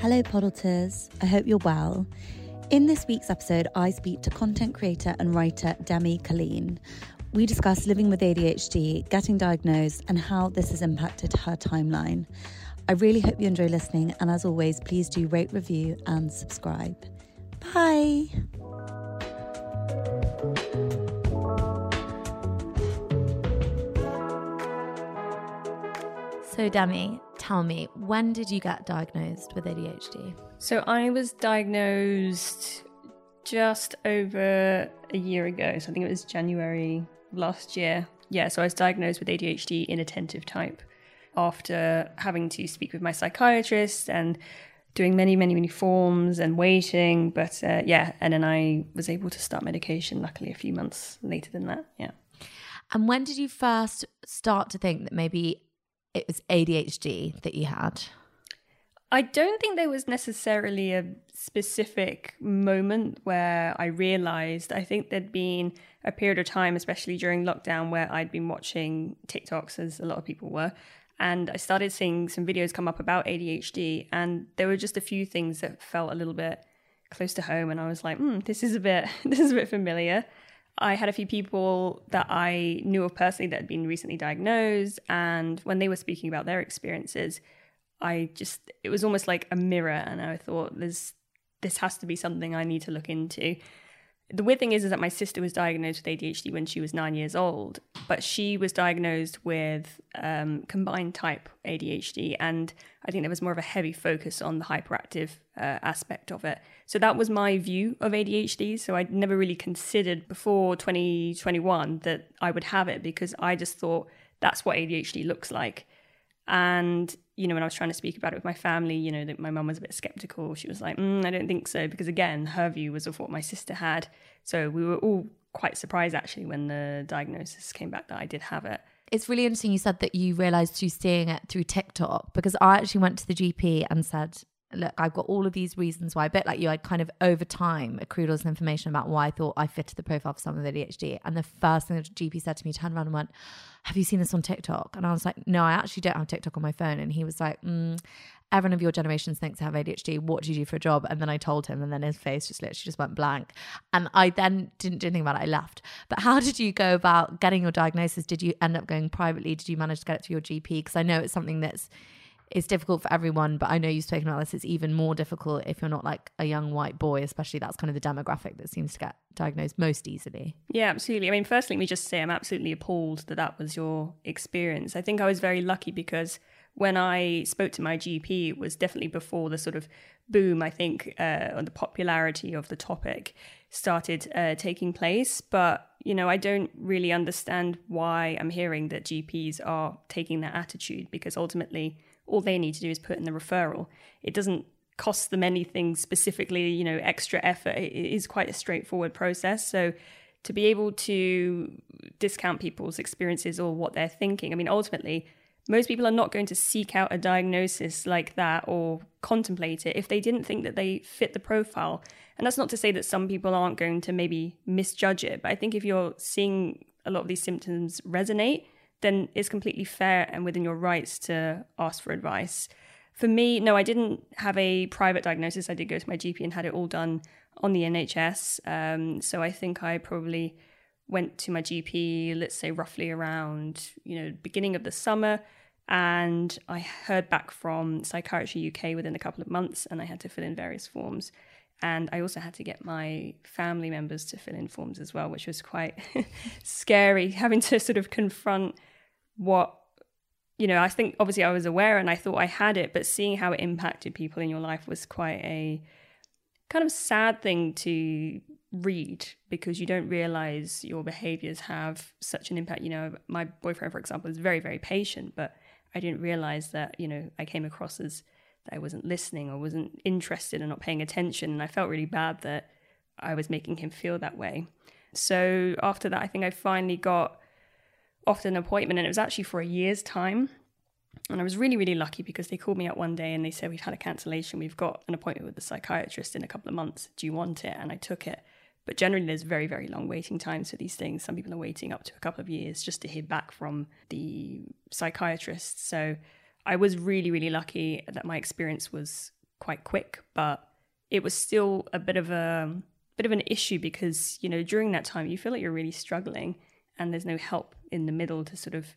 Hello, Poddleters. I hope you're well. In this week's episode, I speak to content creator and writer Demi Colleen. We discuss living with ADHD, getting diagnosed, and how this has impacted her timeline. I really hope you enjoy listening, and as always, please do rate, review, and subscribe. Bye! So Demi, tell me, when did you get diagnosed with ADHD? So I was diagnosed just over a year ago, so I think it was January last year. Yeah, so I was diagnosed with ADHD inattentive type after having to speak with my psychiatrist and doing many forms and waiting. But and then I was able to start medication, luckily, a few months later than that. Yeah. And when did you first start to think that maybe it was ADHD that you had? I don't think there was necessarily a specific moment where I realised. I think there'd been a period of time, especially during lockdown, where I'd been watching TikToks, as a lot of people were, and I started seeing some videos come up about ADHD, and there were just a few things that felt a little bit close to home, and I was like, this is a bit familiar. I had a few people that I knew of personally that had been recently diagnosed, and when they were speaking about their experiences, it was almost like a mirror, and I thought, this has to be something I need to look into. The weird thing is that my sister was diagnosed with ADHD when she was 9 years old, but she was diagnosed with combined type ADHD, and I think there was more of a heavy focus on the hyperactive aspect of it. So that was my view of ADHD. So I'd never really considered before 2021 that I would have it, because I just thought that's what ADHD looks like. And, you know, when I was trying to speak about it with my family, you know, that my mum was a bit skeptical. She was like, I don't think so. Because again, her view was of what my sister had. So we were all quite surprised, actually, when the diagnosis came back that I did have it. It's really interesting you said that you realised through seeing it through TikTok, because I actually went to the GP and said, look, I've got all of these reasons why, a bit like you, I'd kind of over time accrued all this information about why I thought I fitted the profile for someone with ADHD. And the first thing the GP said to me, turned around and went, have you seen this on TikTok? And I was like, no, I actually don't have TikTok on my phone. And he was like, everyone of your generation thinks I have ADHD. What do you do for a job? And then I told him, and then his face just literally just went blank. And I then didn't do anything about it. I left. But how did you go about getting your diagnosis? Did you end up going privately? Did you manage to get it through your GP? Because I know it's something it's difficult for everyone, but I know you've spoken about this. It's even more difficult if you're not like a young white boy, especially. That's kind of the demographic that seems to get diagnosed most easily. Yeah, absolutely. I mean, firstly, let me just say I'm absolutely appalled that that was your experience. I think I was very lucky, because when I spoke to my GP, it was definitely before the sort of boom, I think, on the popularity of the topic started taking place. But, you know, I don't really understand why I'm hearing that GPs are taking that attitude, because ultimately, all they need to do is put in the referral. It doesn't cost them anything specifically, you know, extra effort. It is quite a straightforward process. So to be able to discount people's experiences or what they're thinking, I mean, ultimately, most people are not going to seek out a diagnosis like that or contemplate it if they didn't think that they fit the profile. And that's not to say that some people aren't going to maybe misjudge it, but I think if you're seeing a lot of these symptoms resonate, then it's completely fair and within your rights to ask for advice. For me, no, I didn't have a private diagnosis. I did go to my GP and had it all done on the NHS. So I think I probably went to my GP, let's say roughly around, you know, beginning of the summer. And I heard back from Psychiatry UK within a couple of months, and I had to fill in various forms. And I also had to get my family members to fill in forms as well, which was quite scary, having to sort of confront what, you know, I think obviously I was aware and I thought I had it, but seeing how it impacted people in your life was quite a kind of sad thing to read because you don't realize your behaviors have such an impact. You know, my boyfriend, for example, is very, very patient, but I didn't realize that, you know, I came across as that I wasn't listening or wasn't interested and not paying attention. And I felt really bad that I was making him feel that way. So after that, I think I finally got off an appointment, and it was actually for a year's time. And I was really, really lucky because they called me up one day and they said, we've had a cancellation. We've got an appointment with the psychiatrist in a couple of months. Do you want it? And I took it. But generally, there's very, very long waiting times for these things. Some people are waiting up to a couple of years just to hear back from the psychiatrist. So I was really, really lucky that my experience was quite quick, but it was still a bit of an issue because, you know, during that time, you feel like you're really struggling and there's no help in the middle to sort of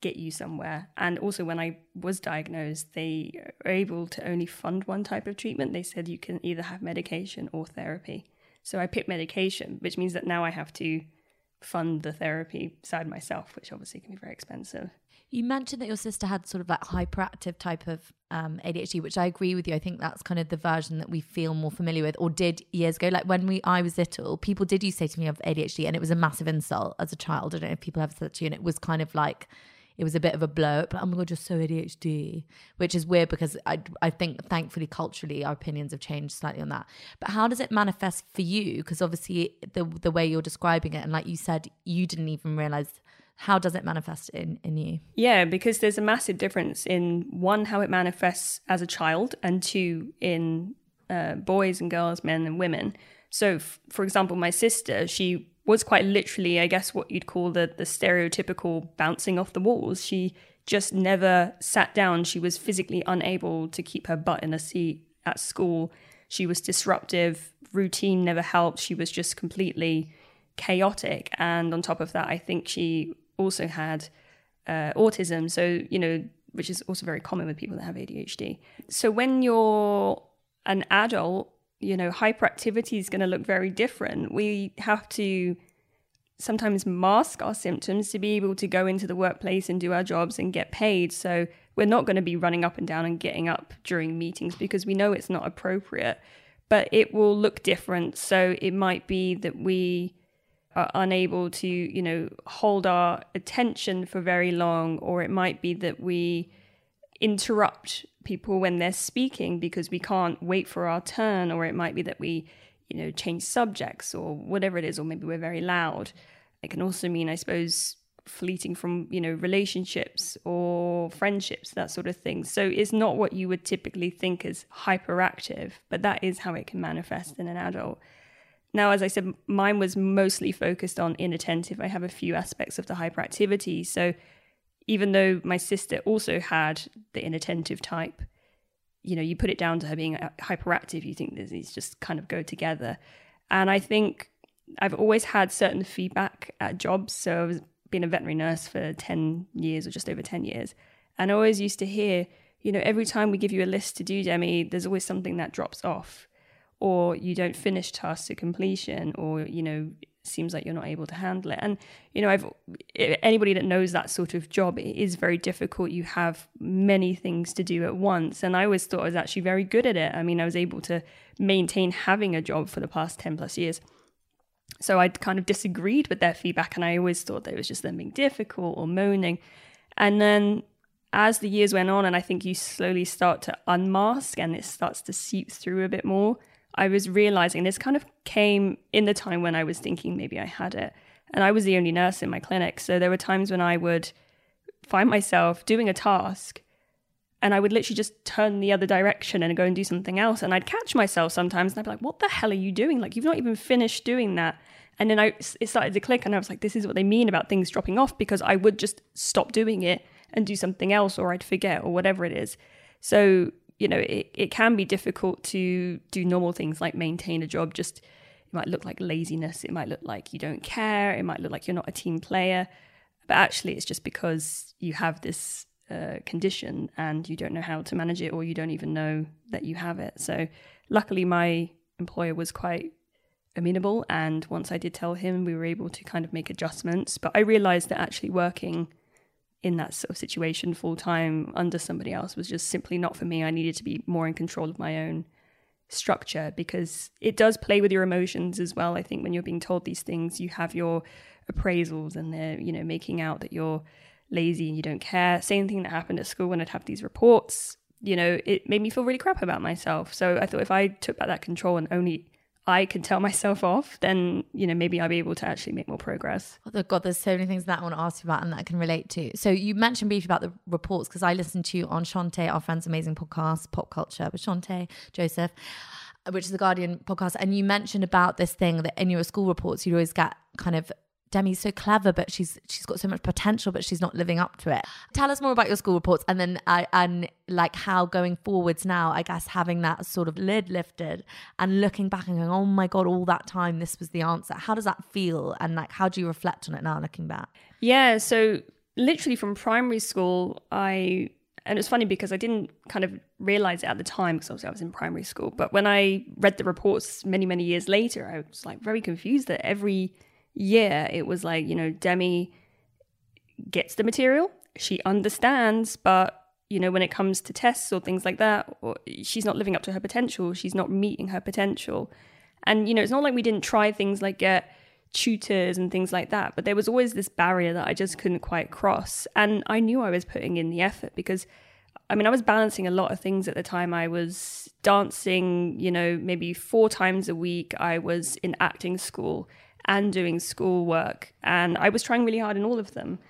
get you somewhere. And also when I was diagnosed, they were able to only fund one type of treatment. They said you can either have medication or therapy. So I picked medication, which means that now I have to fund the therapy side myself, which obviously can be very expensive. You mentioned that your sister had sort of that hyperactive type of ADHD, which I agree with you. I think that's kind of the version that we feel more familiar with, or did years ago. Like when I was little, people did used to say to me I have ADHD, and it was a massive insult as a child. I don't know if people have said that to you, and it was kind of like, it was a bit of a blow up, like, oh my God, you're so ADHD, which is weird because I think thankfully culturally our opinions have changed slightly on that. But how does it manifest for you? Because obviously the way you're describing it, and like you said, you didn't even realize, how does it manifest in you? Yeah, because there's a massive difference in one, how it manifests as a child, and two, in boys and girls, men and women. So for example, my sister, she was quite literally, I guess, what you'd call the stereotypical bouncing off the walls. She just never sat down. She was physically unable to keep her butt in a seat at school. She was disruptive. Routine never helped. She was just completely chaotic. And on top of that, I think she also had autism. So, you know, which is also very common with people that have ADHD. So when you're an adult, you know, hyperactivity is going to look very different. We have to sometimes mask our symptoms to be able to go into the workplace and do our jobs and get paid. So we're not going to be running up and down and getting up during meetings because we know it's not appropriate, but it will look different. So it might be that we are unable to, you know, hold our attention for very long, or it might be that we interrupt people when they're speaking because we can't wait for our turn, or it might be that we, you know, change subjects or whatever it is, or maybe we're very loud. It can also mean, I suppose, fleeting from, you know, relationships or friendships, that sort of thing. So it's not what you would typically think as hyperactive, but that is how it can manifest in an adult. Now, as I said, mine was mostly focused on inattentive. I have a few aspects of the hyperactivity. So even though my sister also had the inattentive type, you know, you put it down to her being hyperactive, you think that these just kind of go together. And I think I've always had certain feedback at jobs. So I've been a veterinary nurse for 10 years or just over 10 years. And I always used to hear, you know, every time we give you a list to do, Demi, there's always something that drops off, or you don't finish tasks to completion, or, you know, seems like you're not able to handle it. And, you know, anybody that knows that sort of job, it is very difficult. You have many things to do at once. And I always thought I was actually very good at it. I mean, I was able to maintain having a job for the past 10 plus years. So I'd kind of disagreed with their feedback. And I always thought that it was just them being difficult or moaning. And then as the years went on, and I think you slowly start to unmask and it starts to seep through a bit more, I was realizing this kind of came in the time when I was thinking maybe I had it. And I was the only nurse in my clinic. So there were times when I would find myself doing a task and I would literally just turn the other direction and go and do something else. And I'd catch myself sometimes and I'd be like, what the hell are you doing? Like, you've not even finished doing that. And then it started to click and I was like, this is what they mean about things dropping off, because I would just stop doing it and do something else, or I'd forget, or whatever it is. So, you know, it can be difficult to do normal things like maintain a job. Just, it might look like laziness. It might look like you don't care. It might look like you're not a team player. But actually, it's just because you have this condition and you don't know how to manage it, or you don't even know that you have it. So luckily, my employer was quite amenable. And once I did tell him, we were able to kind of make adjustments. But I realized that actually working in that sort of situation full time under somebody else was just simply not for me. I needed to be more in control of my own structure, because it does play with your emotions as well. I think when you're being told these things, you have your appraisals and they're, you know, making out that you're lazy and you don't care. Same thing that happened at school when I'd have these reports, you know, it made me feel really crap about myself. So I thought if I took back that control and only I could tell myself off, then, you know, maybe I'll be able to actually make more progress. Oh God, there's so many things that I want to ask you about and that I can relate to. So you mentioned briefly about the reports, because I listened to you on Shantae, our friend's amazing podcast, Pop Culture with Shantae Joseph, which is the Guardian podcast. And you mentioned about this thing that in your school reports, you always get kind of, Demi's so clever, but she's got so much potential, but she's not living up to it. Tell us more about your school reports, and then and like how going forwards now, I guess, having that sort of lid lifted and looking back and going, oh my God, all that time, this was the answer. How does that feel? And like, how do you reflect on it now looking back? Yeah, so literally from primary school, and it's funny because I didn't kind of realize it at the time because obviously I was in primary school. But when I read the reports many, many years later, I was like very confused that every yeah, it was like, you know, Demi gets the material, she understands, but, you know, when it comes to tests or things like that, or she's not living up to her potential, she's not meeting her potential. And, you know, it's not like we didn't try things like get tutors and things like that, but there was always this barrier that I just couldn't quite cross. And I knew I was putting in the effort because, I mean, I was balancing a lot of things at the time. I was dancing, you know, maybe 4 times a week. I was in acting school and doing schoolwork, and I was trying really hard in all of them,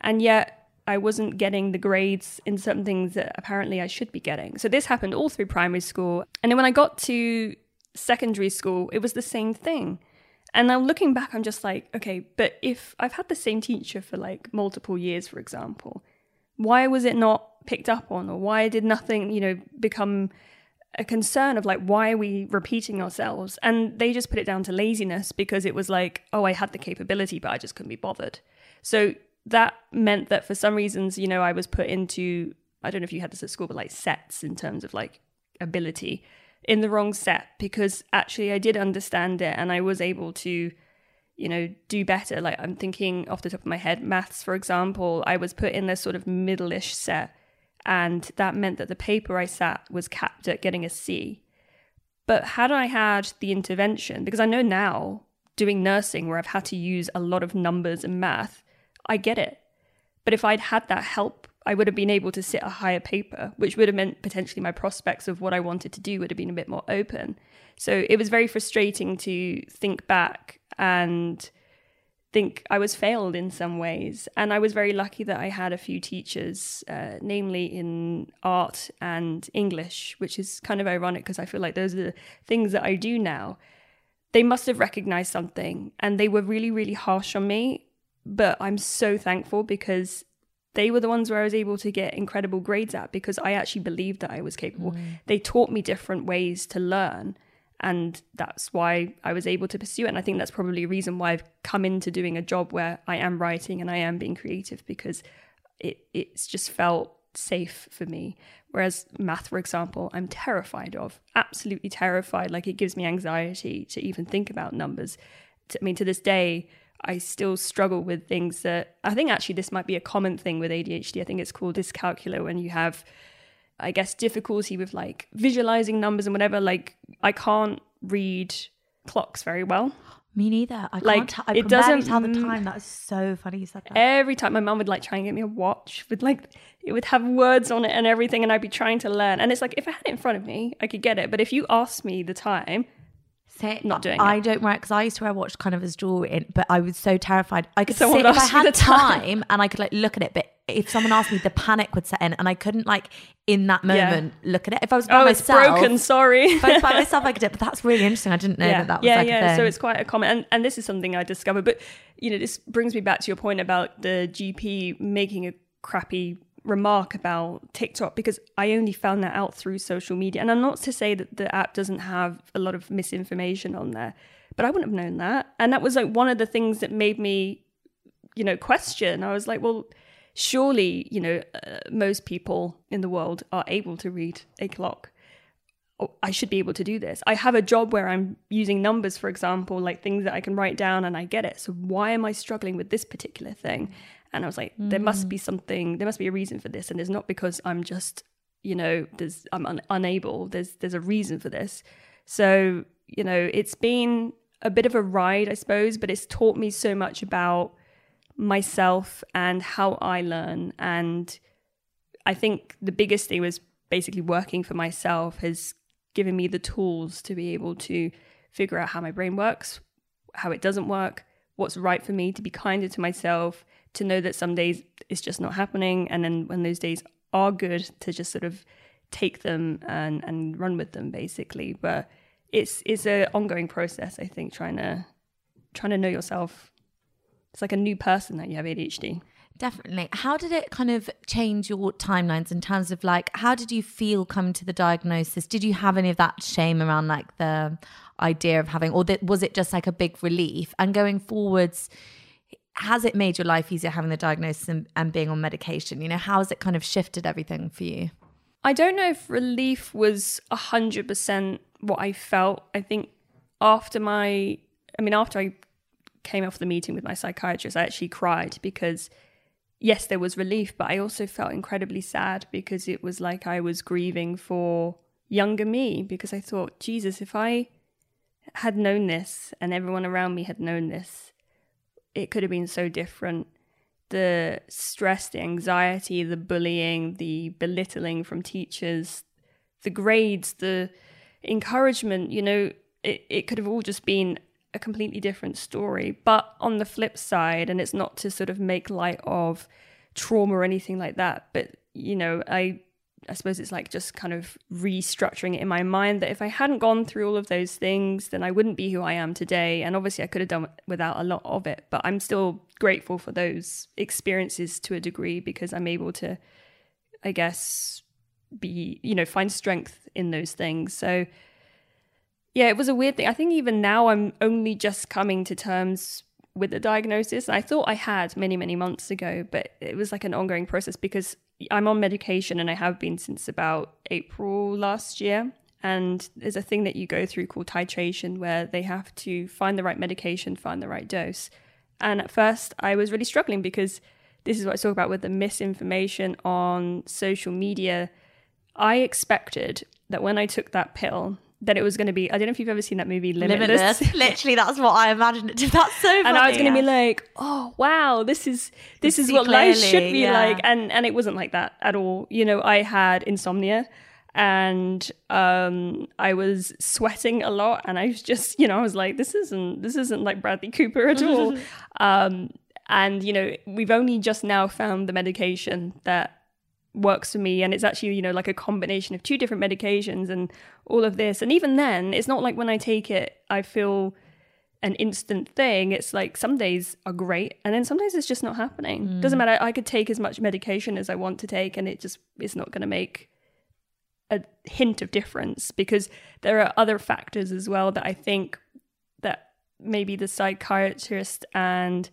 and yet I wasn't getting the grades in certain things that apparently I should be getting. So this happened all through primary school, and then when I got to secondary school, it was the same thing. And now looking back, I'm just like, okay, but if I've had the same teacher for like multiple years, for example, why was it not picked up on, or why did nothing, you know, become a concern of like, why are we repeating ourselves? And they just put it down to laziness, because it was like, oh, I had the capability, but I just couldn't be bothered. So that meant that for some reasons, you know, I was put into, I don't know if you had this at school, but like sets in terms of like ability, in the wrong set, because actually I did understand it and I was able to, you know, do better. Like I'm thinking off the top of my head, maths, for example, I was put in this sort of middle-ish set. And that meant that the paper I sat was capped at getting a C. But had I had the intervention, because I know now doing nursing where I've had to use a lot of numbers and math, I get it. But if I'd had that help, I would have been able to sit a higher paper, which would have meant potentially my prospects of what I wanted to do would have been a bit more open. So it was very frustrating to think back and think I was failed in some ways. And I was very lucky that I had a few teachers, namely in art and English, which is kind of ironic because I feel like those are the things that I do now. They must have recognized something, and they were really, really harsh on me. But I'm so thankful because they were the ones where I was able to get incredible grades at, because I actually believed that I was capable. Mm. They taught me different ways to learn. And that's why I was able to pursue it. And I think that's probably a reason why I've come into doing a job where I am writing and I am being creative, because it's just felt safe for me. Whereas math, for example, I'm terrified of, absolutely terrified. Like it gives me anxiety to even think about numbers. I mean, to this day, I still struggle with things that I think actually this might be a common thing with ADHD. I think it's called dyscalculia, when you have, I guess, difficulty with like visualizing numbers and whatever. Like I can't read clocks very well. Me neither. I like, can't. I can barely tell the time. That is so funny you said that. Every time my mum would like try and get me a watch with like, it would have words on it and everything, and I'd be trying to learn. And it's like, if I had it in front of me, I could get it. But if you asked me the time, I don't wear it, because I used to wear a watch kind of as jewelry, but I was so terrified. I could sit, if I had time and I could like look at it, but if someone asked me, the panic would set in and I couldn't like in that moment look at it. If I was by myself, it's broken, sorry. If I was by myself, I could do it. But that's really interesting. I didn't know that was like a thing. So it's quite a common, and this is something I discovered. But you know, this brings me back to your point about the GP making a crappy remark about TikTok, because I only found that out through social media. And I'm not to say that the app doesn't have a lot of misinformation on there, but I wouldn't have known that. And that was like one of the things that made me, you know, question. I was like, well, surely, you know, most people in the world are able to read a clock. I should be able to do this. I have a job where I'm using numbers, for example, like things that I can write down and I get it. So why am I struggling with this particular thing? And I was like, there must be something, there must be a reason for this. And it's not because I'm just you know, there's a reason for this. So, you know, it's been a bit of a ride, I suppose, but it's taught me so much about myself and how I learn. And I think the biggest thing was basically working for myself has given me the tools to be able to figure out how my brain works, how it doesn't work, what's right for me, to be kinder to myself, to know that some days it's just not happening. And then when those days are good, to just sort of take them and run with them, basically. But it's an ongoing process, I think, trying to know yourself. It's like a new person that you have ADHD. Definitely. How did it kind of change your timelines in terms of, like, how did you feel coming to the diagnosis? Did you have any of that shame around, like, the idea of having, or was it just like a big relief? And going forwards, has it made your life easier having the diagnosis and being on medication? You know, how has it kind of shifted everything for you? I don't know if relief was 100% what I felt. I think after I came off the meeting with my psychiatrist, I actually cried because, yes, there was relief, but I also felt incredibly sad because it was like I was grieving for younger me, because I thought, Jesus, if I had known this and everyone around me had known this, it could have been so different. The stress, the anxiety, the bullying, the belittling from teachers, the grades, the encouragement, you know, it could have all just been a completely different story. But on the flip side, and it's not to sort of make light of trauma or anything like that, but, you know, I suppose it's like just kind of restructuring it in my mind that if I hadn't gone through all of those things, then I wouldn't be who I am today. And obviously I could have done without a lot of it, but I'm still grateful for those experiences to a degree, because I'm able to, I guess, be, you know, find strength in those things. So yeah, it was a weird thing. I think even now I'm only just coming to terms with the diagnosis. I thought I had many, many months ago, but it was like an ongoing process because I'm on medication and I have been since about April last year. And there's a thing that you go through called titration, where they have to find the right medication, find the right dose. And at first I was really struggling because this is what I talk about with the misinformation on social media. I expected that when I took that pill, that it was going to be, I don't know if you've ever seen that movie, Limitless. Literally, that's what I imagined it to. That's so funny. And I was going to be like, oh, wow, this is what clearly, life should be like. And it wasn't like that at all. You know, I had insomnia and I was sweating a lot. And I was just, you know, I was like, this isn't like Bradley Cooper at all. And, you know, we've only just now found the medication that works for me, and it's actually, you know, like a combination of two different medications and all of this. And even then, it's not like when I take it I feel an instant thing. It's like some days are great and then some days it's just not happening. Doesn't matter, I could take as much medication as I want to take and it's not going to make a hint of difference, because there are other factors as well that I think that maybe the psychiatrist and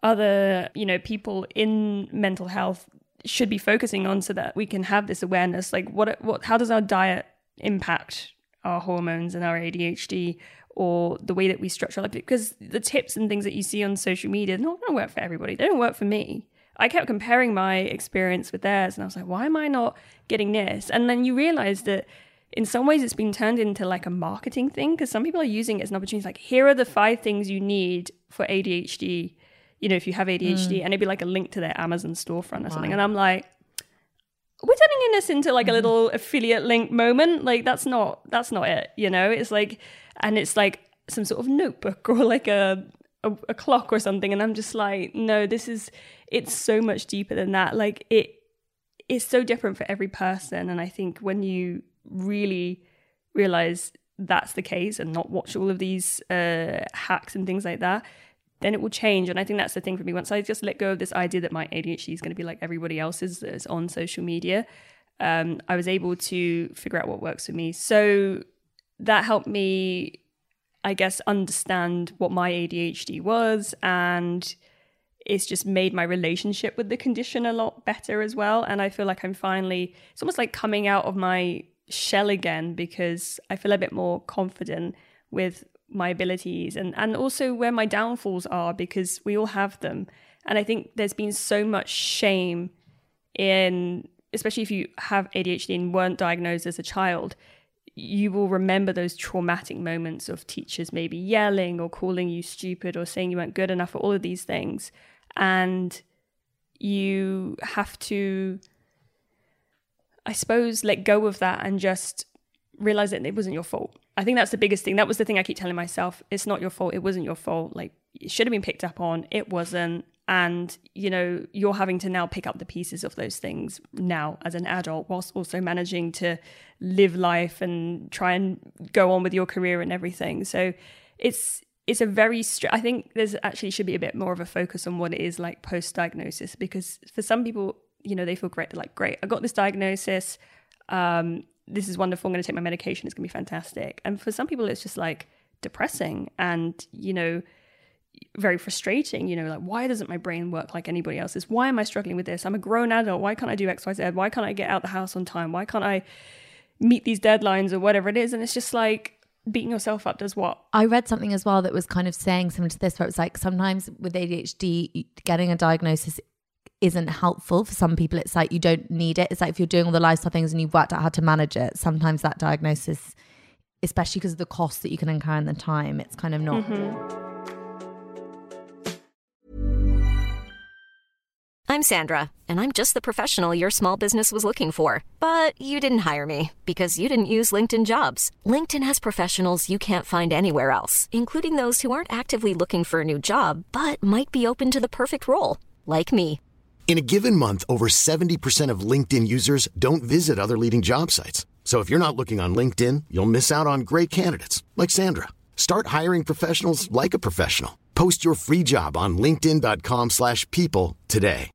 other, you know, people in mental health should be focusing on, so that we can have this awareness, like what how does our diet impact our hormones and our ADHD, or the way that we structure our life? Because the tips and things that you see on social media are not going to work for everybody. They don't work for me. I kept comparing my experience with theirs and I was like, why am I not getting this? And then you realize that in some ways it's been turned into like a marketing thing, because some people are using it as an opportunity, like, here are the 5 things you need for ADHD, you know, if you have ADHD, and it'd be like a link to their Amazon storefront or something. And I'm like, we're turning this into like a little affiliate link moment. Like, that's not it, you know? It's like, and it's like some sort of notebook or like a clock or something. And I'm just like, no, it's so much deeper than that. Like, it is so different for every person. And I think when you really realize that's the case and not watch all of these hacks and things like that, then it will change. And I think that's the thing for me. Once I just let go of this idea that my ADHD is going to be like everybody else's that's on social media, I was able to figure out what works for me. So that helped me, I guess, understand what my ADHD was. And it's just made my relationship with the condition a lot better as well. And I feel like I'm finally, it's almost like coming out of my shell again, because I feel a bit more confident with my abilities and also where my downfalls are, because we all have them. And I think there's been so much shame in especially if you have ADHD and weren't diagnosed as a child, you will remember those traumatic moments of teachers maybe yelling or calling you stupid or saying you weren't good enough or all of these things. And you have to, I suppose, let go of that and just realize that it wasn't your fault. I think that's the biggest thing. That was the thing I keep telling myself. It's not your fault. It wasn't your fault. Like, it should have been picked up on. It wasn't. And, you know, you're having to now pick up the pieces of those things now as an adult, whilst also managing to live life and try and go on with your career and everything. So it's a very, I think there's actually should be a bit more of a focus on what it is like post-diagnosis, because for some people, you know, they feel great. They're like, great, I got this diagnosis. This is wonderful. I'm going to take my medication. It's going to be fantastic. And for some people, it's just like depressing and, you know, very frustrating, you know, like, why doesn't my brain work like anybody else's? Why am I struggling with this? I'm a grown adult. Why can't I do X, Y, Z? Why can't I get out the house on time? Why can't I meet these deadlines or whatever it is? And it's just like, beating yourself up does what? I read something as well that was kind of saying similar to this, where it was like, sometimes with ADHD, getting a diagnosis isn't helpful for some people. It's like, you don't need it. It's like, if you're doing all the lifestyle things and you've worked out how to manage it, sometimes that diagnosis, especially because of the cost that you can incur in the time, it's kind of not... Mm-hmm. I'm Sandra, and I'm just the professional your small business was looking for. But you didn't hire me because you didn't use LinkedIn Jobs. LinkedIn has professionals you can't find anywhere else, including those who aren't actively looking for a new job, but might be open to the perfect role, like me. In a given month, over 70% of LinkedIn users don't visit other leading job sites. So if you're not looking on LinkedIn, you'll miss out on great candidates like Sandra. Start hiring professionals like a professional. Post your free job on linkedin.com/people today.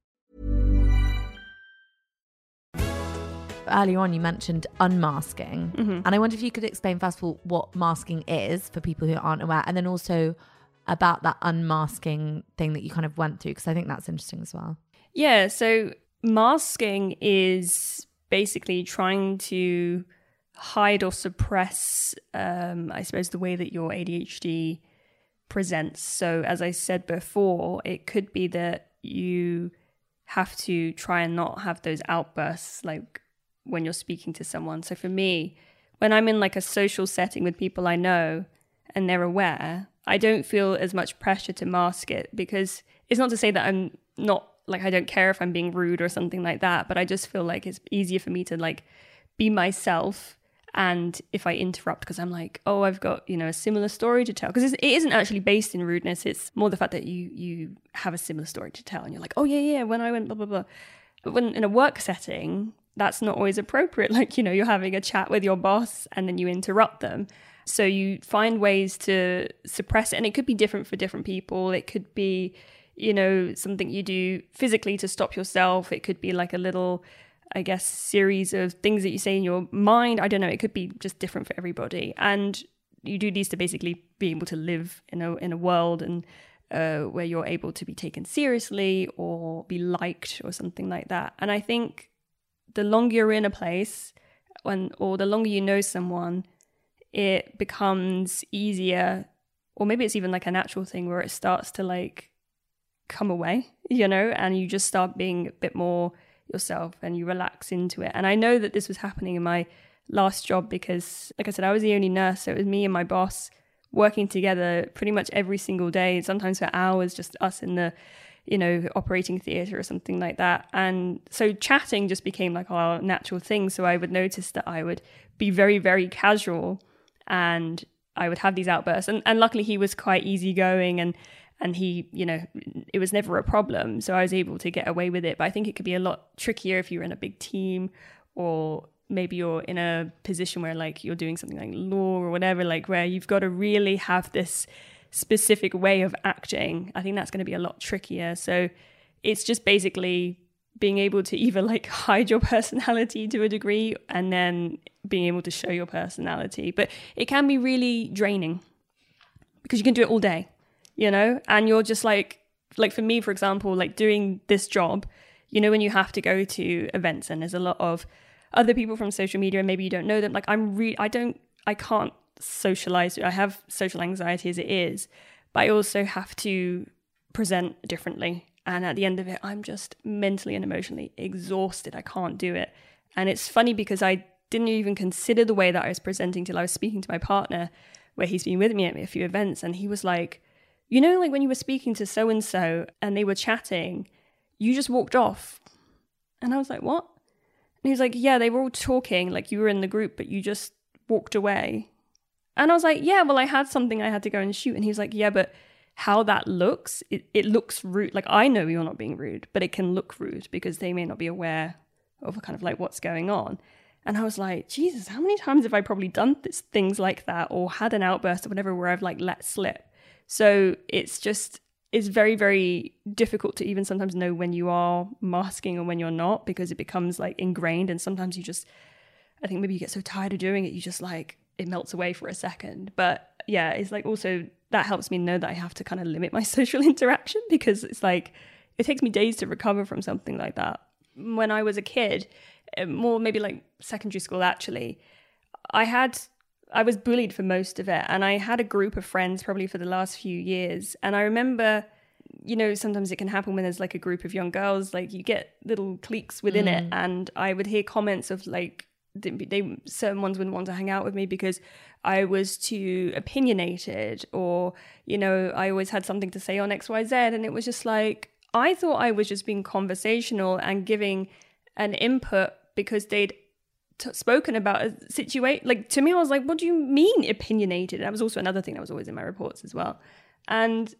Earlier on, you mentioned unmasking. Mm-hmm. And I wonder if you could explain, first of all, what masking is for people who aren't aware, and then also about that unmasking thing that you kind of went through, because I think that's interesting as well. Yeah, so masking is basically trying to hide or suppress, I suppose, the way that your ADHD presents. So as I said before, it could be that you have to try and not have those outbursts, like when you're speaking to someone. So for me, when I'm in like a social setting with people I know and they're aware, I don't feel as much pressure to mask it, because it's not to say that I'm not, like, I don't care if I'm being rude or something like that, but I just feel like it's easier for me to like be myself. And if I interrupt because I'm like, oh, I've got, you know, a similar story to tell, because it isn't actually based in rudeness. It's more the fact that you have a similar story to tell and you're like, oh yeah, when I went blah, blah, blah. But when in a work setting, that's not always appropriate. Like, you know, you're having a chat with your boss and then you interrupt them. So you find ways to suppress it. And it could be different for different people. It could be, you know, something you do physically to stop yourself. It could be like a little, I guess, series of things that you say in your mind. I don't know. It could be just different for everybody. And you do these to basically be able to live in a world and where you're able to be taken seriously or be liked or something like that. And I think the longer you're in a place or the longer you know someone, it becomes easier, or maybe it's even like a natural thing where it starts to like come away, you know, and you just start being a bit more yourself and you relax into it. And I know that this was happening in my last job because, like I said, I was the only nurse. So it was me and my boss working together pretty much every single day, sometimes for hours, just us in the, you know, operating theatre or something like that. And so chatting just became like our natural thing. So I would notice that I would be very, very casual and I would have these outbursts. And luckily he was quite easygoing and he, you know, it was never a problem. So I was able to get away with it. But I think it could be a lot trickier if you're in a big team, or maybe you're in a position where like you're doing something like law or whatever, like where you've got to really have this specific way of acting. I think that's going to be a lot trickier. So it's just basically being able to either like hide your personality to a degree and then being able to show your personality. But it can be really draining because you can do it all day, you know, and you're just like for me, for example, like doing this job, you know, when you have to go to events and there's a lot of other people from social media and maybe you don't know them, like I can't socialize. I have social anxiety as it is, but I also have to present differently And at the end of it, I'm just mentally and emotionally exhausted. I can't do it. And it's funny because I didn't even consider the way that I was presenting till I was speaking to my partner, where he's been with me at a few events. And he was like, you know, like when you were speaking to so-and-so and they were chatting, you just walked off. And I was like, what? And he was like, yeah, they were all talking, like you were in the group, but you just walked away. And I was like, yeah, well, I had something I had to go and shoot. And he was like, yeah, but how that looks, it looks rude. Like, I know you're not being rude, but it can look rude because they may not be aware of kind of like what's going on. And I was like, Jesus, how many times have I probably done things like that or had an outburst or whatever where I've like let slip? So it's very, very difficult to even sometimes know when you are masking and when you're not, because it becomes like ingrained. And sometimes you just, I think maybe you get so tired of doing it, you just like, it melts away for a second. But yeah, it's like also that helps me know that I have to kind of limit my social interaction, because it's like, it takes me days to recover from something like that. When I was a kid, more maybe like secondary school actually, I was bullied for most of it, and I had a group of friends probably for the last few years. And I remember, you know, sometimes it can happen when there's like a group of young girls, like you get little cliques within it. And I would hear comments of like, certain ones wouldn't want to hang out with me because I was too opinionated, or, you know, I always had something to say on XYZ. And it was just like, I thought I was just being conversational and giving an input because they'd spoken about a situation. Like, to me, I was like, what do you mean opinionated? That was also another thing that was always in my reports as well. And,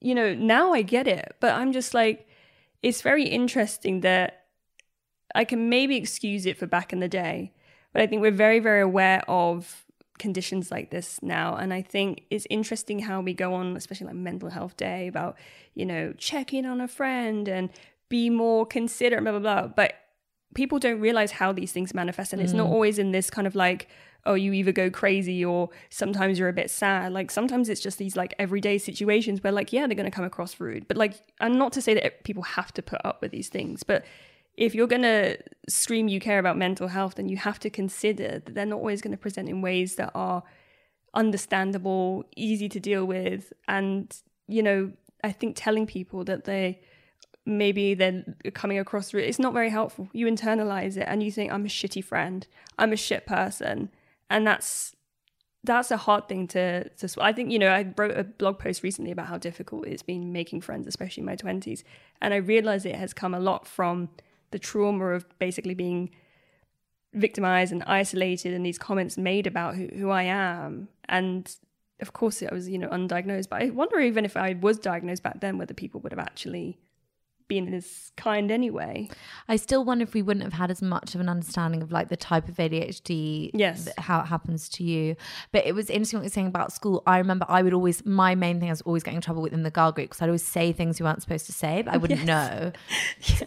you know, now I get it, but I'm just like, it's very interesting that I can maybe excuse it for back in the day. But I think we're very, very aware of conditions like this now. And I think it's interesting how we go on, especially like mental health day, about, you know, check in on a friend and be more considerate, blah, blah, blah. But people don't realize how these things manifest. And it's not always in this kind of like, oh, you either go crazy or sometimes you're a bit sad. Like sometimes it's just these like everyday situations where like, yeah, they're going to come across rude. But like, and not to say that people have to put up with these things, but if you're going to scream you care about mental health, then you have to consider that they're not always going to present in ways that are understandable, easy to deal with. And, you know, I think telling people that they're coming across, it's not very helpful. You internalize it and you think, I'm a shitty friend, I'm a shit person. And that's a hard thing to I think, you know, I wrote a blog post recently about how difficult it's been making friends, especially in my 20s. And I realized it has come a lot from the trauma of basically being victimized and isolated and these comments made about who I am. And of course I was, you know, undiagnosed, but I wonder even if I was diagnosed back then, whether people would have actually been as kind anyway. I still wonder if we wouldn't have had as much of an understanding of like the type of ADHD, how it happens to you. But it was interesting what you're saying about school. I remember my main thing, I was always getting in trouble with in the girl group because I'd always say things you weren't supposed to say, but I wouldn't know.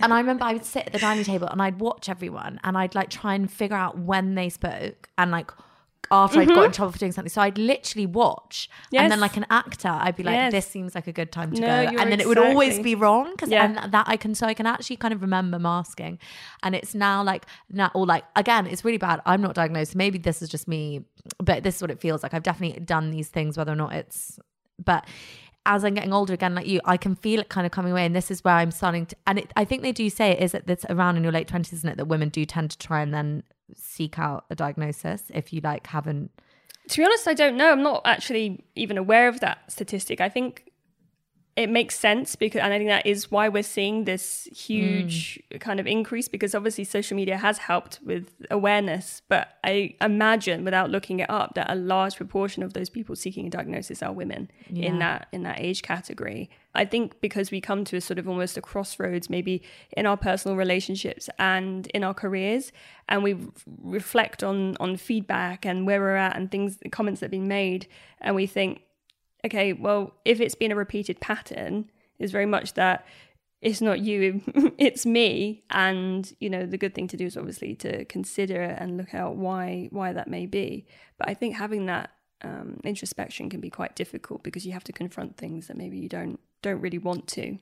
And I remember I would sit at the dining table and I'd watch everyone and I'd like try and figure out when they spoke and like after I'd got in trouble for doing something. So I'd literally watch and then like an actor, I'd be like, this seems like a good time to go. And then it would always be wrong and that I can actually kind of remember masking. And it's now like, again, it's really bad. I'm not diagnosed. Maybe this is just me, but this is what it feels like. I've definitely done these things, whether or not it's, but as I'm getting older again, like you, I can feel it kind of coming away. And this is where I'm starting to, and I think they do say it is that it's around in your late 20s, isn't it? That women do tend to try and then seek out a diagnosis if you like haven't. To be honest, I don't know. I'm not actually even aware of that statistic. I think it makes sense because, and I think that is why we're seeing this huge kind of increase, because obviously social media has helped with awareness. But I imagine, without looking it up, that a large proportion of those people seeking a diagnosis are women in that age category. I think because we come to a sort of almost a crossroads, maybe in our personal relationships and in our careers, and we reflect on feedback and where we're at and things, comments that have been made, and we think, okay, well, if it's been a repeated pattern, it's very much that it's not you, it's me. And, you know, the good thing to do is obviously to consider it and look out why that may be. But I think having that introspection can be quite difficult because you have to confront things that maybe you don't really want to.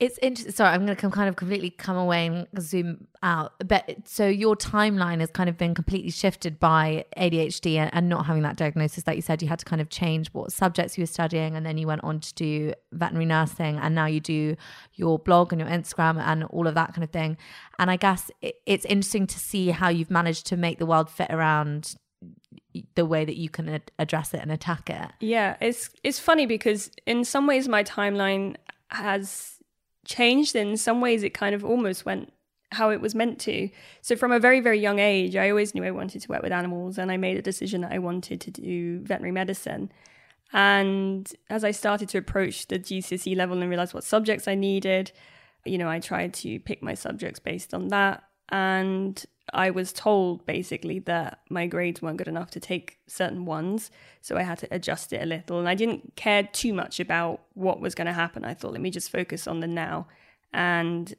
It's interesting. Sorry, I'm going to completely come away and zoom out. But so your timeline has kind of been completely shifted by ADHD and not having that diagnosis. Like you said, you had to kind of change what subjects you were studying, and then you went on to do veterinary nursing, and now you do your blog and your Instagram and all of that kind of thing. And I guess it's interesting to see how you've managed to make the world fit around the way that you can address it and attack it. Yeah, it's funny because in some ways my timeline has changed, in some ways it kind of almost went how it was meant to. So from a very, very young age, I always knew I wanted to work with animals, and I made a decision that I wanted to do veterinary medicine. And as I started to approach the GCSE level and realized what subjects I needed, you know, I tried to pick my subjects based on that. And I was told basically that my grades weren't good enough to take certain ones, so I had to adjust it a little. And I didn't care too much about what was going to happen. I thought, let me just focus on the now. And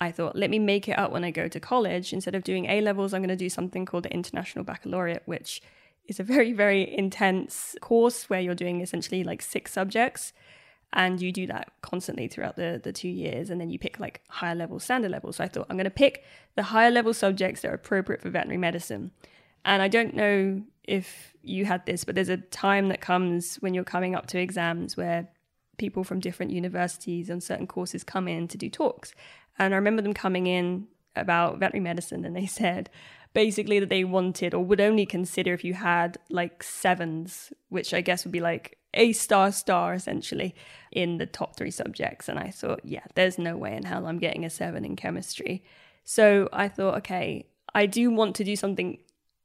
I thought, let me make it up when I go to college. Instead of doing A-levels, I'm going to do something called the International Baccalaureate, which is a very, very intense course where you're doing essentially like 6 subjects. And you do that constantly throughout the 2 years. And then you pick like higher level, standard level. So I thought, I'm going to pick the higher level subjects that are appropriate for veterinary medicine. And I don't know if you had this, but there's a time that comes when you're coming up to exams where people from different universities and certain courses come in to do talks. And I remember them coming in about veterinary medicine, and they said basically that they wanted, or would only consider if you had like 7s, which I guess would be like A** essentially in the top 3 subjects. And I thought, yeah, there's no way in hell I'm getting a 7 in chemistry. So I thought, okay, I do want to do something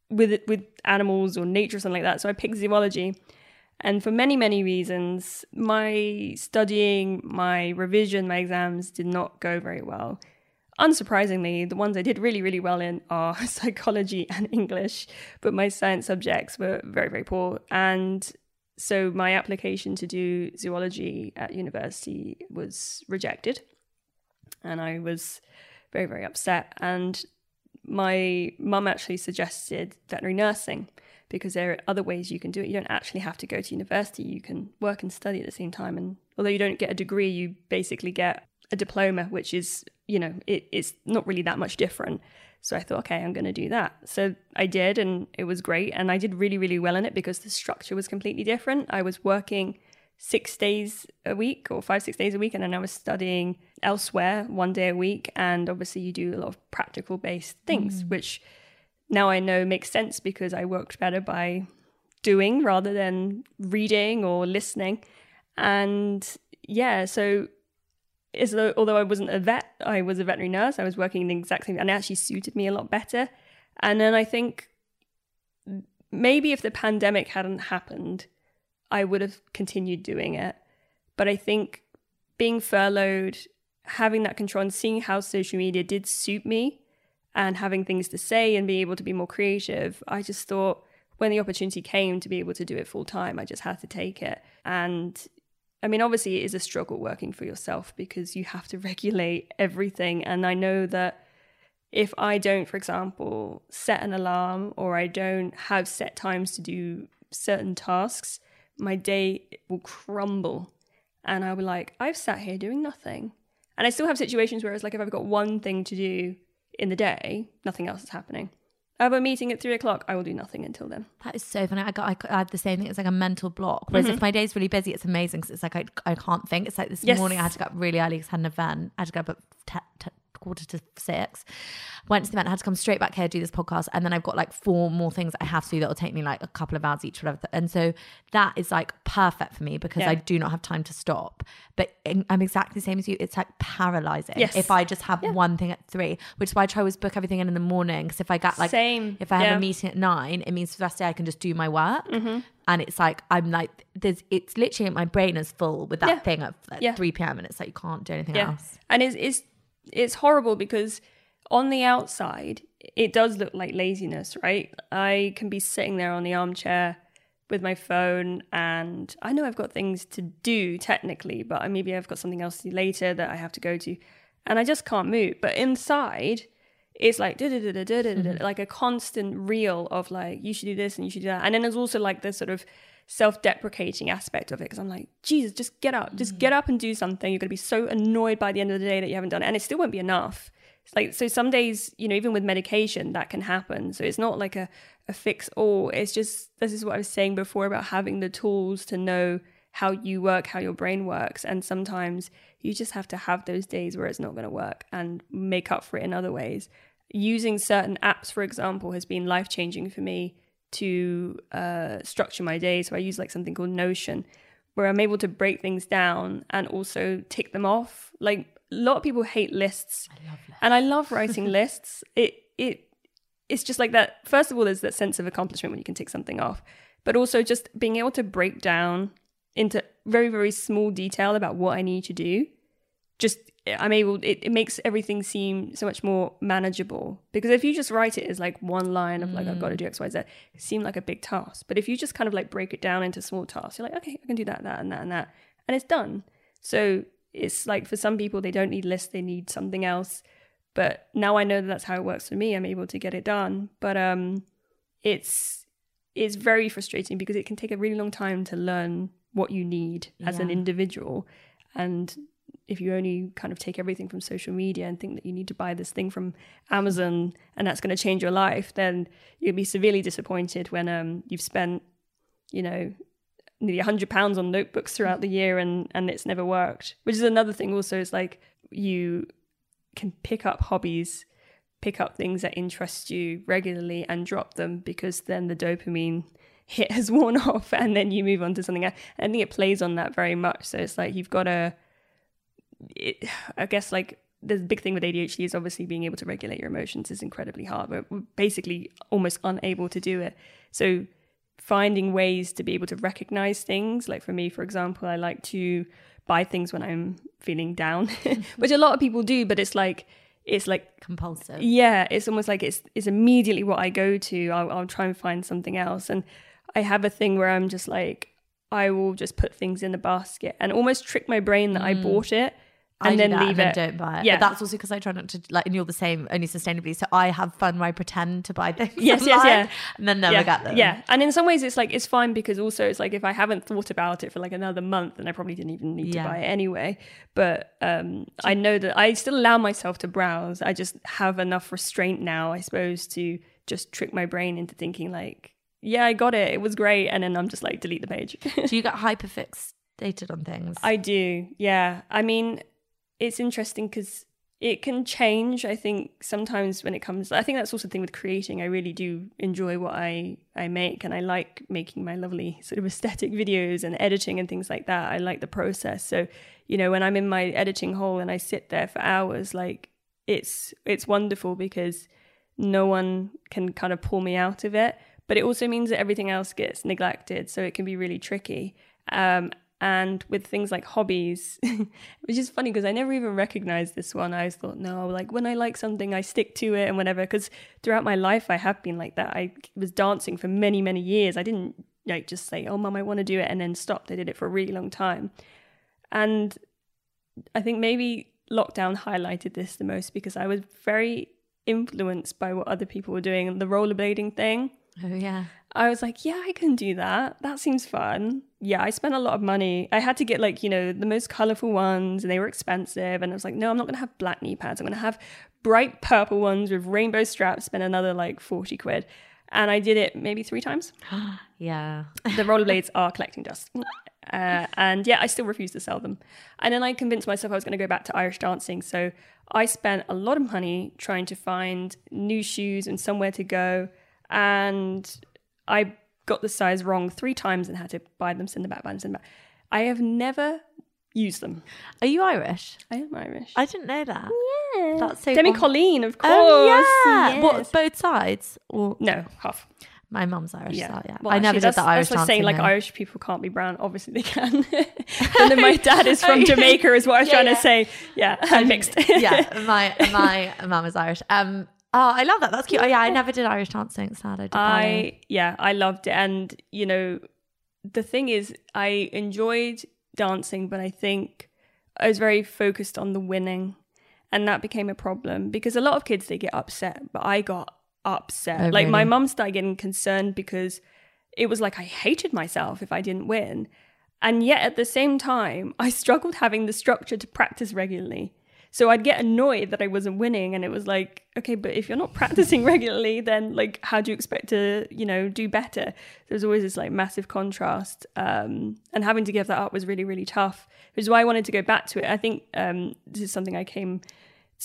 with animals or nature or something like that. So I picked zoology. And for many, many reasons, my studying, my revision, my exams did not go very well. Unsurprisingly, the ones I did really, really well in are psychology and English, but my science subjects were very, very poor. And so my application to do zoology at university was rejected, and I was very, very upset. And my mum actually suggested veterinary nursing, because there are other ways you can do it. You don't actually have to go to university. You can work and study at the same time. And although you don't get a degree, you basically get a diploma, which is, you know, it's not really that much different. So I thought, okay, I'm going to do that. So I did, and it was great. And I did really, really well in it because the structure was completely different. I was working 6 days a week, or 5-6 days a week, and then I was studying elsewhere 1 day a week. And obviously you do a lot of practical based things, which now I know makes sense because I worked better by doing rather than reading or listening. And yeah, so although I wasn't a vet, I was a veterinary nurse. I was working the exact same, and it actually suited me a lot better. And then I think maybe if the pandemic hadn't happened, I would have continued doing it. But I think being furloughed, having that control, and seeing how social media did suit me, and having things to say and being able to be more creative, I just thought when the opportunity came to be able to do it full time, I just had to take it. And I mean, obviously it is a struggle working for yourself because you have to regulate everything. And I know that if I don't, for example, set an alarm, or I don't have set times to do certain tasks, my day will crumble. And I'll be like, I've sat here doing nothing. And I still have situations where it's like, if I've got one thing to do in the day, nothing else is happening. I have a meeting at 3 o'clock. I will do nothing until then. That is so funny. I had the same thing. It's like a mental block. Whereas if my day's really busy, it's amazing because it's like I can't think. It's like this morning I had to get up really early because I had an event. I had to get up at 5:45. Went to the event, I had to come straight back here, do this podcast, and then I've got like 4 more things I have to do that'll take me like a couple of hours each, whatever. And so that is like perfect for me because I do not have time to stop. But I'm exactly the same as you. It's like paralyzing if I just have one thing at 3, which is why I try always book everything in the morning, because if I get like if I have a meeting at 9, it means for the rest of the day I can just do my work. And it's like, I'm like, it's literally, my brain is full with that thing at 3 p.m. and it's like you can't do anything else. And it's horrible because on the outside, it does look like laziness, right? I can be sitting there on the armchair with my phone, and I know I've got things to do technically, but maybe I've got something else to do later that I have to go to, and I just can't move. But inside, it's like like a constant reel of like, you should do this and you should do that. And then there's also like this sort of self-deprecating aspect of it, because I'm like, Jesus, just get up. Just get up and do something. You're going to be so annoyed by the end of the day that you haven't done it, and it still won't be enough. It's like, so some days, you know, even with medication, that can happen. So it's not like a fix all. It's just, this is what I was saying before about having the tools to know how you work, how your brain works. And sometimes you just have to have those days where it's not going to work and make up for it in other ways. Using certain apps, for example, has been life-changing for me to structure my day. So I use like something called Notion, where I'm able to break things down and also tick them off. Like, a lot of people hate lists. I love lists. And I love writing lists. It's just like that. First of all, there's that sense of accomplishment when you can tick something off, but also just being able to break down into very, very small detail about what I need to do. Just, I'm able, it makes everything seem so much more manageable, because if you just write it as like one line of like, I've got to do X, Y, Z, it seemed like a big task. But if you just kind of like break it down into small tasks, you're like, okay, I can do that, that, and that, and that, and it's done. So it's like, for some people, they don't need lists, they need something else. But now I know that that's how it works for me. I'm able to get it done. But it's very frustrating, because it can take a really long time to learn what you need as an individual. And if you only kind of take everything from social media and think that you need to buy this thing from Amazon and that's going to change your life, then you'll be severely disappointed when you've spent, you know, nearly £100 on notebooks throughout the year and it's never worked. Which is another thing also, is like, you can pick up hobbies, pick up things that interest you regularly and drop them, because then the dopamine hit has worn off and then you move on to something else. I think it plays on that very much. So it's like, you've got to, I guess, like, the big thing with ADHD is obviously being able to regulate your emotions is incredibly hard. We're basically almost unable to do it. So finding ways to be able to recognize things, like for me, for example, I like to buy things when I'm feeling down, which a lot of people do, but it's like compulsive. Yeah, it's almost like it's immediately what I go to. I'll try and find something else. And I have a thing where I'm just like, I will just put things in a basket and almost trick my brain that I bought it. And I then leave and it. Then don't buy it. Yeah. But that's also because I try not to, like, and you're the same, only sustainably. So I have fun where I pretend to buy things. Yes. And then never get them. Yeah. And in some ways it's like, it's fine, because also it's like, if I haven't thought about it for like another month, then I probably didn't even need to buy it anyway. But I know that I still allow myself to browse. I just have enough restraint now, I suppose, to just trick my brain into thinking like, yeah, I got it. It was great. And then I'm just like, delete the page. Do you get hyperfixated on things? I do. Yeah. I mean, it's interesting because it can change. I think sometimes when it comes, I think that's also the thing with creating. I really do enjoy what I make, and I like making my lovely sort of aesthetic videos and editing and things like that. I like the process. So, you know, when I'm in my editing hole and I sit there for hours, like it's wonderful, because no one can kind of pull me out of it. But it also means that everything else gets neglected. So it can be really tricky. And with things like hobbies, which is funny because I never even recognized this one. I always thought, no, like when I like something, I stick to it and whatever. Because throughout my life, I have been like that. I was dancing for many, many years. I didn't like just say, oh, mum, I want to do it, and then stopped. I did it for a really long time. And I think maybe lockdown highlighted this the most, because I was very influenced by what other people were doing. The rollerblading thing. Oh, yeah. I was like, yeah, I can do that. That seems fun. Yeah, I spent a lot of money. I had to get like, you know, the most colourful ones, and they were expensive. And I was like, no, I'm not going to have black knee pads. I'm going to have bright purple ones with rainbow straps. Spend another like 40 quid. And I did it maybe 3 times. Yeah. The rollerblades are collecting dust. And yeah, I still refuse to sell them. And then I convinced myself I was going to go back to Irish dancing. So I spent a lot of money trying to find new shoes and somewhere to go. And I got the size wrong 3 times and had to buy them, send them back. I have never used them. Are you Irish? I am Irish. I didn't know that. Yeah. That's so Demi Colleen, of course. Oh, yeah. Yes. What, both sides? Or no, half. My mum's Irish, so yeah. Well, I never did the Irish dancing. That's like saying, like, Irish people can't be brown. Obviously they can. And then my dad is from Jamaica is what I was trying to say. Yeah, I'm mixed. Yeah, my mum is Irish. Oh, I love that. That's cute. Oh, yeah, I never did Irish dancing. It's sad I did ballet. Yeah, I loved it. And, you know, the thing is, I enjoyed dancing, but I think I was very focused on the winning. And that became a problem, because a lot of kids, they get upset. But I got upset. Oh, like, really? My mum started getting concerned because it was like I hated myself if I didn't win. And yet at the same time, I struggled having the structure to practice regularly. So I'd get annoyed that I wasn't winning, and it was like, okay, but if you're not practicing regularly, then like, how do you expect to, you know, do better? There's always this like massive contrast, and having to give that up was really, really tough, which is why I wanted to go back to it. I think this is something I came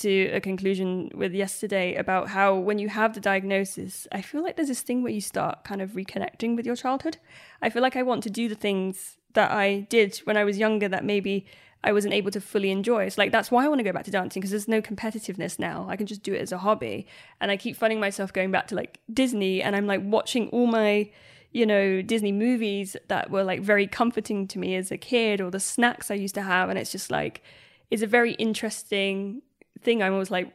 to a conclusion with yesterday about how when you have the diagnosis, I feel like there's this thing where you start kind of reconnecting with your childhood. I feel like I want to do the things that I did when I was younger that maybe I wasn't able to fully enjoy. It's like, that's why I want to go back to dancing, because there's no competitiveness now. I can just do it as a hobby. And I keep finding myself going back to like Disney, and I'm like watching all my, you know, Disney movies that were like very comforting to me as a kid, or the snacks I used to have. And it's just like, it's a very interesting thing. I'm always like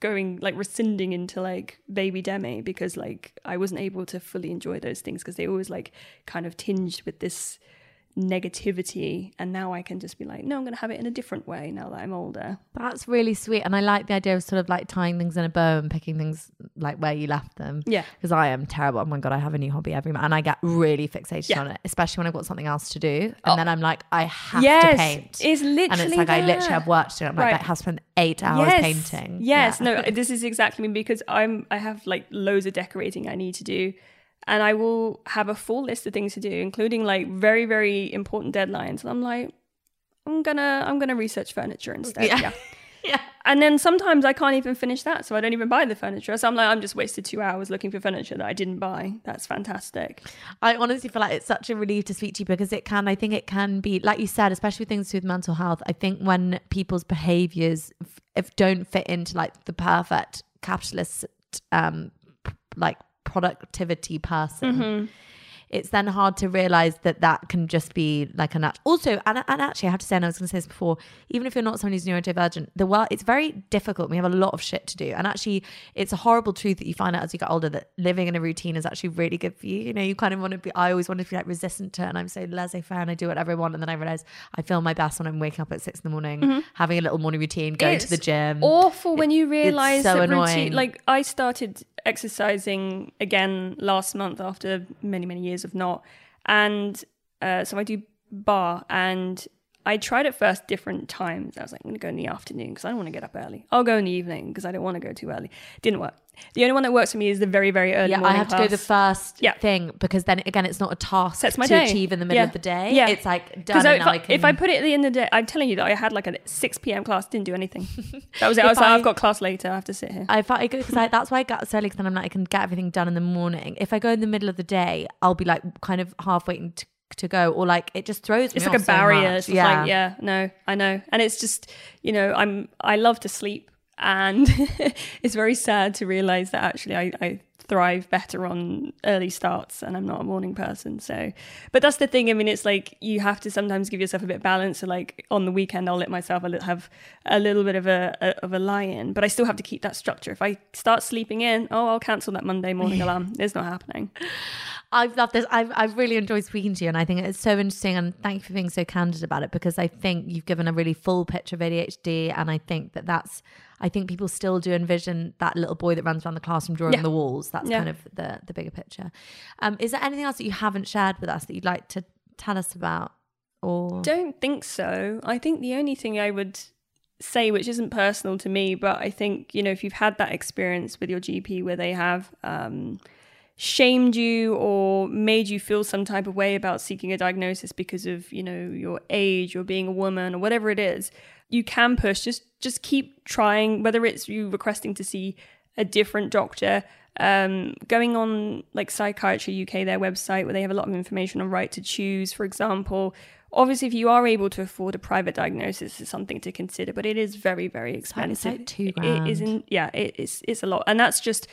going like rescinding into like baby Demi, because like I wasn't able to fully enjoy those things because they always like kind of tinged with this negativity. And now I can just be like, no, I'm gonna have it in a different way now that I'm older. That's really sweet. And I like the idea of sort of like tying things in a bow and picking things like where you left them. Yeah, because I am terrible. Oh my god, I have a new hobby every month and I get really fixated on it, especially when I've got something else to do. And then I'm like, I have to paint. It's literally, and it's like I literally have work to do. I'm like, I have spent 8 hours painting. No, this is exactly me, because I have like loads of decorating I need to do. And I will have a full list of things to do, including like very, very important deadlines. And I'm like, I'm gonna research furniture instead. Yeah. And then sometimes I can't even finish that, so I don't even buy the furniture. So I'm like, I'm just wasted 2 hours looking for furniture that I didn't buy. That's fantastic. I honestly feel like it's such a relief to speak to you, because I think it can be, like you said, especially things to do with mental health. I think when people's behaviors if don't fit into like the perfect capitalist like productivity person, it's then hard to realize that can just be like a natural. Also, and actually I have to say, and I was gonna say this before, even if you're not someone who's neurodivergent, the world, it's very difficult. We have a lot of shit to do, and actually it's a horrible truth that you find out as you get older that living in a routine is actually really good for you. You know, you kind of want to be, I always wanted to be like resistant to it, and I'm so laissez-faire and I do whatever I want, and then I realize I feel my best when I'm waking up at 6 in the morning, having a little morning routine, going to the gym. Awful when you realize so that routine, like I started exercising again last month after many, many years of not, and so I do bar, and I tried at first different times. I was like, I'm gonna go in the afternoon because I don't want to get up early. I'll go in the evening because I don't want to go too early. Didn't work. The only one that works for me is the very, very early morning. I have to go the first thing, because then again it's not a task to achieve in the middle of the day. It's like done. If I put it at the end of the day, I'm telling you that I had like a 6 p.m. class, didn't do anything. That was it. I was like, I've got class later, I have to sit here. That's why I get up early, because then I'm like, I can get everything done in the morning. If I go in the middle of the day, I'll be like kind of half waiting to go, or like it just throws me off. It's like a barrier. It's like, yeah, no, I know. And it's just, you know, I love to sleep, and it's very sad to realize that actually I thrive better on early starts, and I'm not a morning person. So, but that's the thing. I mean, it's like you have to sometimes give yourself a bit of balance. So like on the weekend, I'll let myself have a little bit of a lie-in, but I still have to keep that structure. If I start sleeping in, I'll cancel that Monday morning alarm. It's not happening. I've loved this. I've really enjoyed speaking to you, and I think it's so interesting, and thank you for being so candid about it, because I think you've given a really full picture of ADHD, and I think I think people still do envision that little boy that runs around the classroom drawing the walls. That's kind of the bigger picture. Is there anything else that you haven't shared with us that you'd like to tell us about? Or don't think so. I think the only thing I would say, which isn't personal to me, but I think, you know, if you've had that experience with your GP where they have shamed you or made you feel some type of way about seeking a diagnosis because of, you know, your age or being a woman or whatever it is, you can push. Just keep trying, whether it's you requesting to see a different doctor, going on like Psychiatry UK, their website, where they have a lot of information on right to choose, for example. Obviously, if you are able to afford a private diagnosis, it's something to consider, but it is very, very expensive. It's like £2,000. It isn't, yeah, it's a lot. And that's just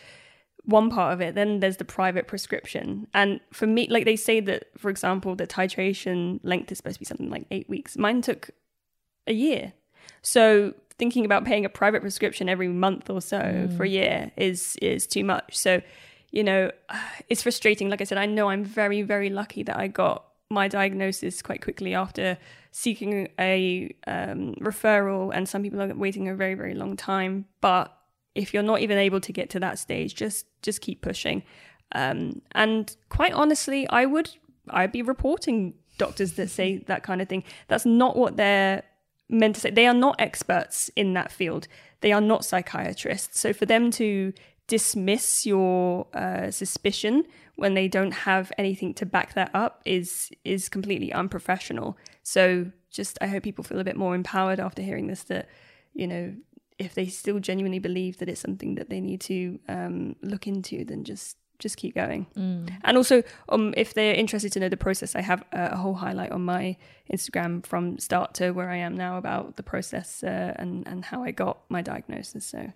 one part of it. Then there's the private prescription, and for me, like they say that, for example, the titration length is supposed to be something like 8 weeks. Mine took a year, so thinking about paying a private prescription every month or so for a year is too much. So, you know, it's frustrating. Like I said, I know I'm very, very lucky that I got my diagnosis quite quickly after seeking a referral, and some people are waiting a very, very long time. But if you're not even able to get to that stage, just keep pushing. And quite honestly, I'd be reporting doctors that say that kind of thing. That's not what they're meant to say. They are not experts in that field. They are not psychiatrists. So for them to dismiss your suspicion when they don't have anything to back that up is completely unprofessional. So just, I hope people feel a bit more empowered after hearing this, that, you know, if they still genuinely believe that it's something that they need to look into, then just keep going. And also, if they're interested to know the process, I have a whole highlight on my Instagram from start to where I am now about the process and how I got my diagnosis, so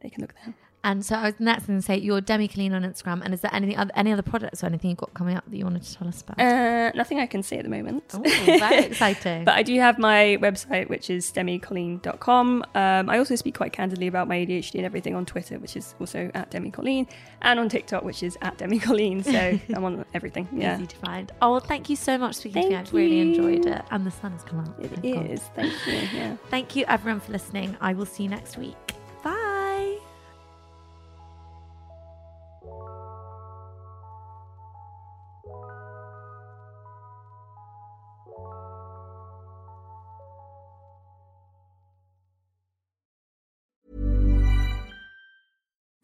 they can look there. And so that's going to say, you're Demi Colleen on Instagram, and is there any other products or anything you've got coming up that you wanted to tell us about? Nothing I can see at the moment. Oh, very exciting. But I do have my website, which is demicolleen.com. I also speak quite candidly about my ADHD and everything on Twitter, which is also at Demi Colleen, and on TikTok, which is at Demi Colleen. So I'm on everything. Yeah. Easy to find. Oh, well, thank you so much for speaking to me. I've really enjoyed it. And the sun has come out. It is. Thank you. Yeah. Thank you, everyone, for listening. I will see you next week. Bye.